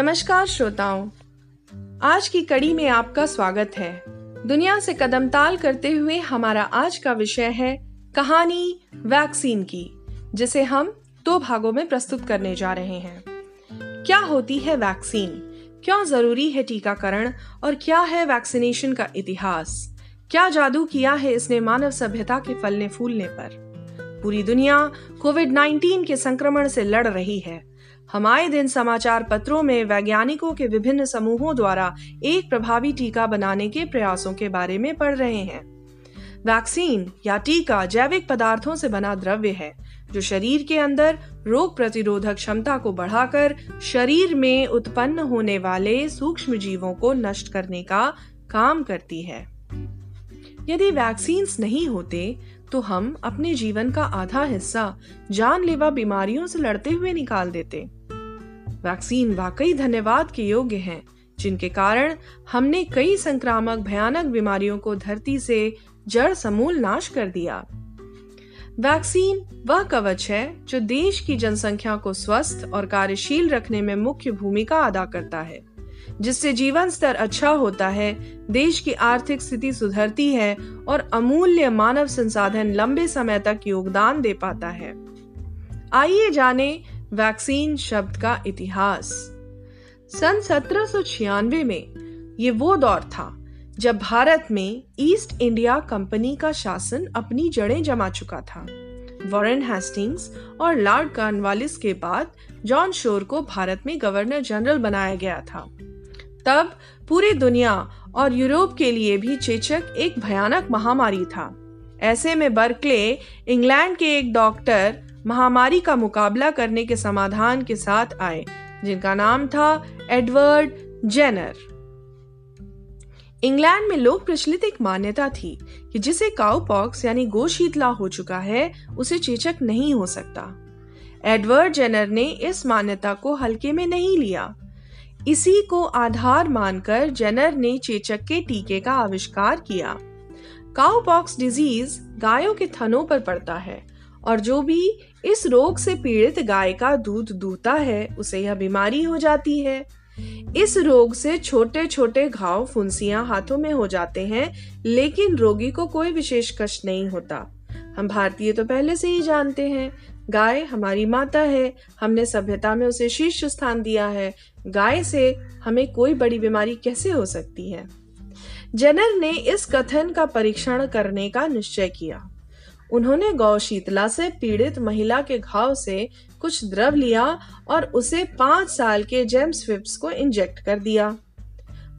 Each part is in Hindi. नमस्कार श्रोताओं, आज की कड़ी में आपका स्वागत है। दुनिया से कदम ताल करते हुए हमारा आज का विषय है कहानी वैक्सीन की, जिसे हम 2 भागों में प्रस्तुत करने जा रहे हैं। क्या होती है वैक्सीन, क्यों जरूरी है टीकाकरण और क्या है वैक्सीनेशन का इतिहास, क्या जादू किया है इसने मानव सभ्यता के फलने फूलने पर। पूरी दुनिया कोविड-19 के संक्रमण से लड़ रही है। हम आए दिन समाचार पत्रों में वैज्ञानिकों के विभिन्न समूहों द्वारा एक प्रभावी टीका बनाने के प्रयासों के बारे में पढ़ रहे हैं। वैक्सीन या टीका जैविक पदार्थों से बना द्रव्य है जो शरीर के अंदर रोग प्रतिरोधक क्षमता को बढ़ाकर शरीर में उत्पन्न होने वाले सूक्ष्म जीवों को नष्ट करने का काम करती है। यदि वैक्सीन्स नहीं होते तो हम अपने जीवन का आधा हिस्सा जानलेवा बीमारियों से लड़ते हुए निकाल देते। वैक्सीन वाकई धन्यवाद के योग्य हैं, जिनके कारण हमने कई संक्रामक भयानक बीमारियों को धरती से जड़ समूल नाश कर दिया। वैक्सीन वह कवच है जो देश की जनसंख्या को स्वस्थ और कार्यशील रखने में मुख्य भूमिका अदा करता है, जिससे जीवन स्तर अच्छा होता है, देश की आर्थिक स्थिति सुधरती है और अमूल्य मानव संसाधन लंबे समय तक योगदान दे पाता है। आइए जाने वैक्सीन शब्द का इतिहास। सन 1796 में ये वो दौर था जब भारत में ईस्ट इंडिया कंपनी का शासन अपनी जड़ें जमा चुका था। वॉरेन हेस्टिंग्स और लॉर्ड कॉर्नवालिस के बाद जॉन शोर को भारत में गवर्नर जनरल बनाया गया था। तब पूरी दुनिया और यूरोप के लिए भी चेचक एक भयानक महामारी था। ऐसे में बर्कले इंग्लैंड के एक डॉक्टर महामारी का मुकाबला करने के समाधान के साथ आए, जिनका नाम था एडवर्ड जेनर। इंग्लैंड में लोक प्रचलित एक मान्यता थी कि जिसे काउपॉक्स यानी गोशीतला हो चुका है उसे चेचक नहीं हो सकता। एडवर्ड जेनर ने इस मान्यता को हल्के में नहीं लिया। इसी को आधार मानकर जेनर ने चेचक के टीके का आविष्कार किया। काउपॉक्स डिजीज गायों के थनों पर पड़ता है और जो भी इस रोग से पीड़ित गाय का दूध दूहता है उसे यह बीमारी हो जाती है। इस रोग से छोटे छोटे घाव फुंसियां हाथों में हो जाते हैं, लेकिन रोगी को कोई विशेष कष्ट नहीं होता। हम भारतीय तो पहले से ही जानते हैं, गाय हमारी माता है, हमने सभ्यता में उसे शीर्ष स्थान दिया है, गाय से हमें कोई बड़ी बीमारी कैसे हो सकती है। जेनर ने इस कथन का परीक्षण करने का निश्चय किया। उन्होंने गौशीतला से पीड़ित महिला के घाव से कुछ द्रव लिया और उसे 5 साल के जेम्स फिप्स को इंजेक्ट कर दिया।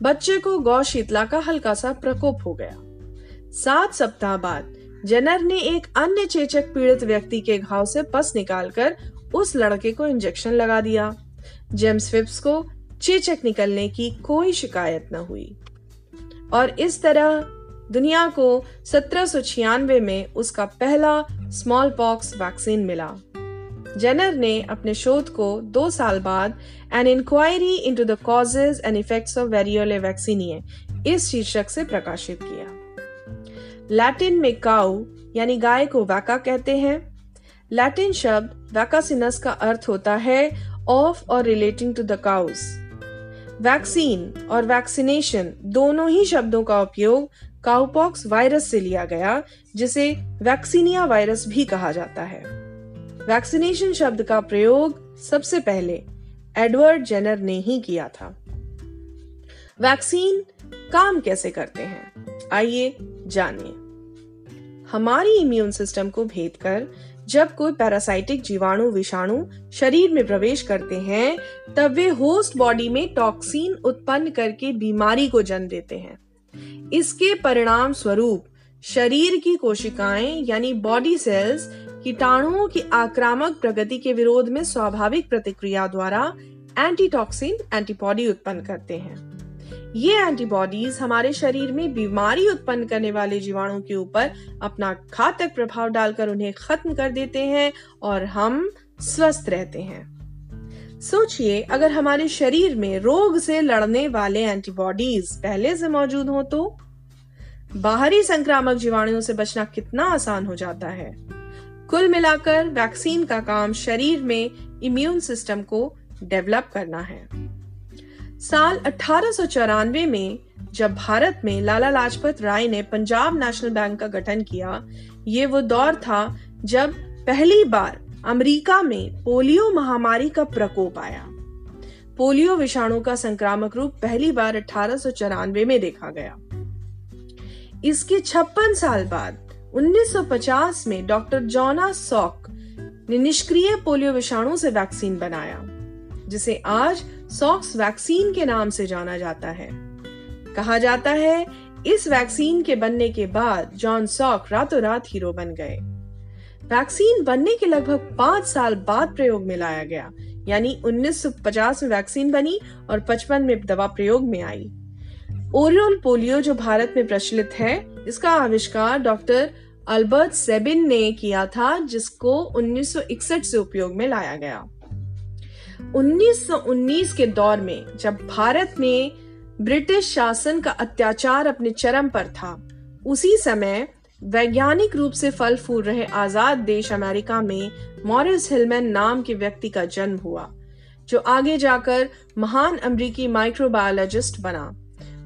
बच्चे को गौशीतला का हल्का सा प्रकोप हो गया। 7 सप्ताह बाद जेनर ने एक अन्य चेचक पीड़ित व्यक्ति के घाव से पस निकालकर उस लड़के को इंजेक्शन लगा दिया। जेम्स फिप्स को चेचक निकलने की कोई शिकायत न हुई और इस तरह दुनिया को 1796 में उसका पहला स्मॉलपॉक्स वैक्सीन मिला। जेनर ने अपने शोध को 2 साल बाद an inquiry into the causes and effects of variolae vaccinae इस शीर्षक से प्रकाशित किया। लैटिन में काउ यानी गाय को वैका कहते हैं। लैटिन शब्द वैकासिनस का अर्थ होता है ऑफ और relating to the cause. Vaccine और वैक्सीनेशन दोनों ही शब्दों का उपयोग काउपॉक्स वायरस से लिया गया, जिसे वैक्सीनिया वायरस भी कहा जाता है। वैक्सीनेशन शब्द का प्रयोग सबसे पहले एडवर्ड जेनर ने ही किया था। वैक्सीन काम कैसे करते हैं, आइए जानिए। हमारी इम्यून सिस्टम को भेदकर जब कोई पैरासाइटिक जीवाणु विषाणु शरीर में प्रवेश करते हैं तब वे होस्ट बॉडी में टॉक्सिन उत्पन्न करके बीमारी को जन्म देते हैं। इसके परिणाम स्वरूप शरीर की कोशिकाएं यानी बॉडी सेल्स कीटाणुओं की आक्रामक प्रगति के विरोध में स्वाभाविक प्रतिक्रिया द्वारा एंटीटॉक्सिन एंटीबॉडी उत्पन्न करते हैं। ये एंटीबॉडीज हमारे शरीर में बीमारी उत्पन्न करने वाले जीवाणुओं के ऊपर अपना घातक प्रभाव डालकर उन्हें खत्म कर देते हैं और हम स्वस्थ रहते हैं। सोचिए, अगर हमारे शरीर में रोग से लड़ने वाले एंटीबॉडीज पहले से मौजूद हो तो बाहरी संक्रामक जीवाणुओं से बचना कितना आसान हो जाता है। कुल मिलाकर वैक्सीन का काम शरीर में इम्यून सिस्टम को डेवलप करना है। साल 1894 में जब भारत में लाला लाजपत राय ने पंजाब नेशनल बैंक का गठन किया, ये वो दौर था जब पहली बार अमेरिका में पोलियो महामारी का प्रकोप आया। पोलियो विषाणु का संक्रामक रूप पहली बार 1894 में देखा गया। इसके 56 साल बाद 1950 में डॉक्टर जोनास सॉक ने निष्क्रिय पोलियो विषाणु से वैक्सीन बनाया, जिसे आज सॉक्स वैक्सीन के नाम से जाना जाता है। कहा जाता है इस वैक्सीन के बनने के बाद जॉन सॉक रातों रात हीरो बन गए। वैक्सीन बनने के लगभग 5 साल बाद प्रयोग में लाया गया, यानी 1950 में वैक्सीन बनी और 55 में दवा प्रयोग में आई। ओरल पोलियो जो भारत में प्रचलित है, इसका आविष्कार डॉक्टर अल्बर्ट सेबिन ने किया था, जिसको 1961 से उपयोग में लाया गया। 1919 के दौर में जब भारत में ब्रिटिश शासन का अत्याचार अपने चरम पर था, उसी समय वैज्ञानिक रूप से फल फूल रहे आजाद देश अमेरिका में मॉरिस हिलमैन नाम के व्यक्ति का जन्म हुआ, जो आगे जाकर महान अमेरिकी माइक्रोबायोलॉजिस्ट बना।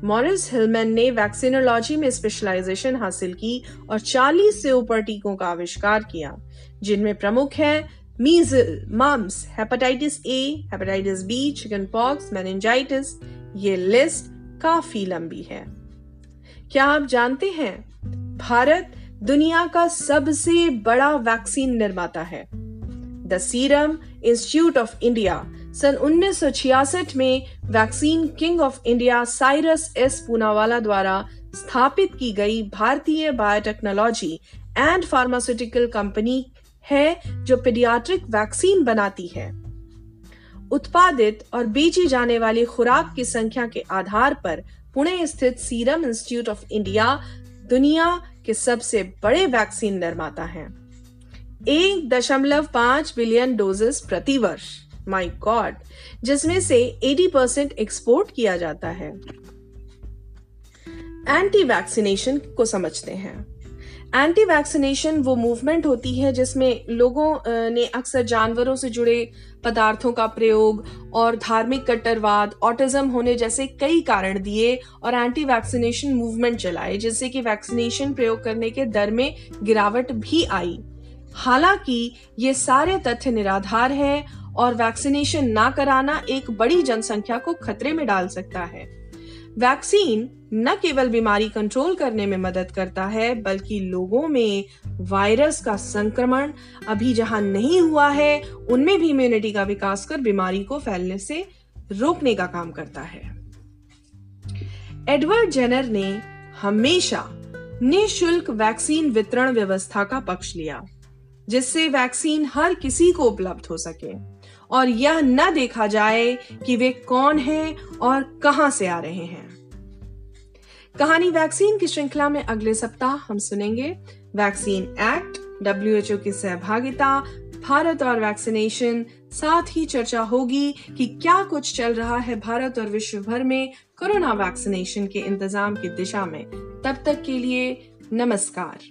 मॉरिस हिलमैन ने वैक्सीनोलॉजी में स्पेशलाइजेशन हासिल की और 40 से ऊपर टीकों का आविष्कार किया, जिनमें प्रमुख हैं measles, mumps, hepatitis A, hepatitis B, chicken pox, meningitis. ये लिस्ट काफी लंबी है। क्या आप जानते हैं भारत दुनिया का सबसे बड़ा वैक्सीन निर्माता है। The Serum Institute of India सन 1966 में vaccine king of India Cyrus S Poonawalla द्वारा स्थापित की गई भारतीय बायोटेक्नोलॉजी एंड फार्मास्यूटिकल कंपनी है, जो पीडियाट्रिक वैक्सीन बनाती है। उत्पादित और बेची जाने वाली खुराक की संख्या के आधार पर पुणे स्थित सीरम इंस्टीट्यूट ऑफ इंडिया दुनिया के सबसे बड़े वैक्सीन निर्माता हैं। 1.5 बिलियन डोजेस प्रतिवर्ष, माय गॉड, जिसमें से 80% एक्सपोर्ट किया जाता है। एंटी वैक्सीनेशन को समझते हैं। एंटी वैक्सीनेशन वो मूवमेंट होती है जिसमें लोगों ने अक्सर जानवरों से जुड़े पदार्थों का प्रयोग और धार्मिक कट्टरवाद, ऑटिज्म होने जैसे कई कारण दिए और एंटी वैक्सीनेशन मूवमेंट चलाए, जिससे कि वैक्सीनेशन प्रयोग करने के दर में गिरावट भी आई। हालांकि ये सारे तथ्य निराधार है और वैक्सीनेशन ना कराना एक बड़ी जनसंख्या को खतरे में डाल सकता है। वैक्सीन न केवल बीमारी कंट्रोल करने में मदद करता है, बल्कि लोगों में वायरस का संक्रमण अभी जहां नहीं हुआ है, उनमें भी इम्यूनिटी का विकास कर बीमारी को फैलने से रोकने का काम करता है। एडवर्ड जेनर ने हमेशा निःशुल्क वैक्सीन वितरण व्यवस्था का पक्ष लिया, जिससे वैक्सीन हर किसी को उपलब्ध हो सके और यह न देखा जाए कि वे कौन हैं और कहां से आ रहे हैं। कहानी वैक्सीन की श्रृंखला में अगले सप्ताह हम सुनेंगे वैक्सीन एक्ट, WHO की सहभागिता, भारत और वैक्सीनेशन। साथ ही चर्चा होगी कि क्या कुछ चल रहा है भारत और विश्व भर में कोरोना वैक्सीनेशन के इंतजाम की दिशा में। तब तक के लिए नमस्कार।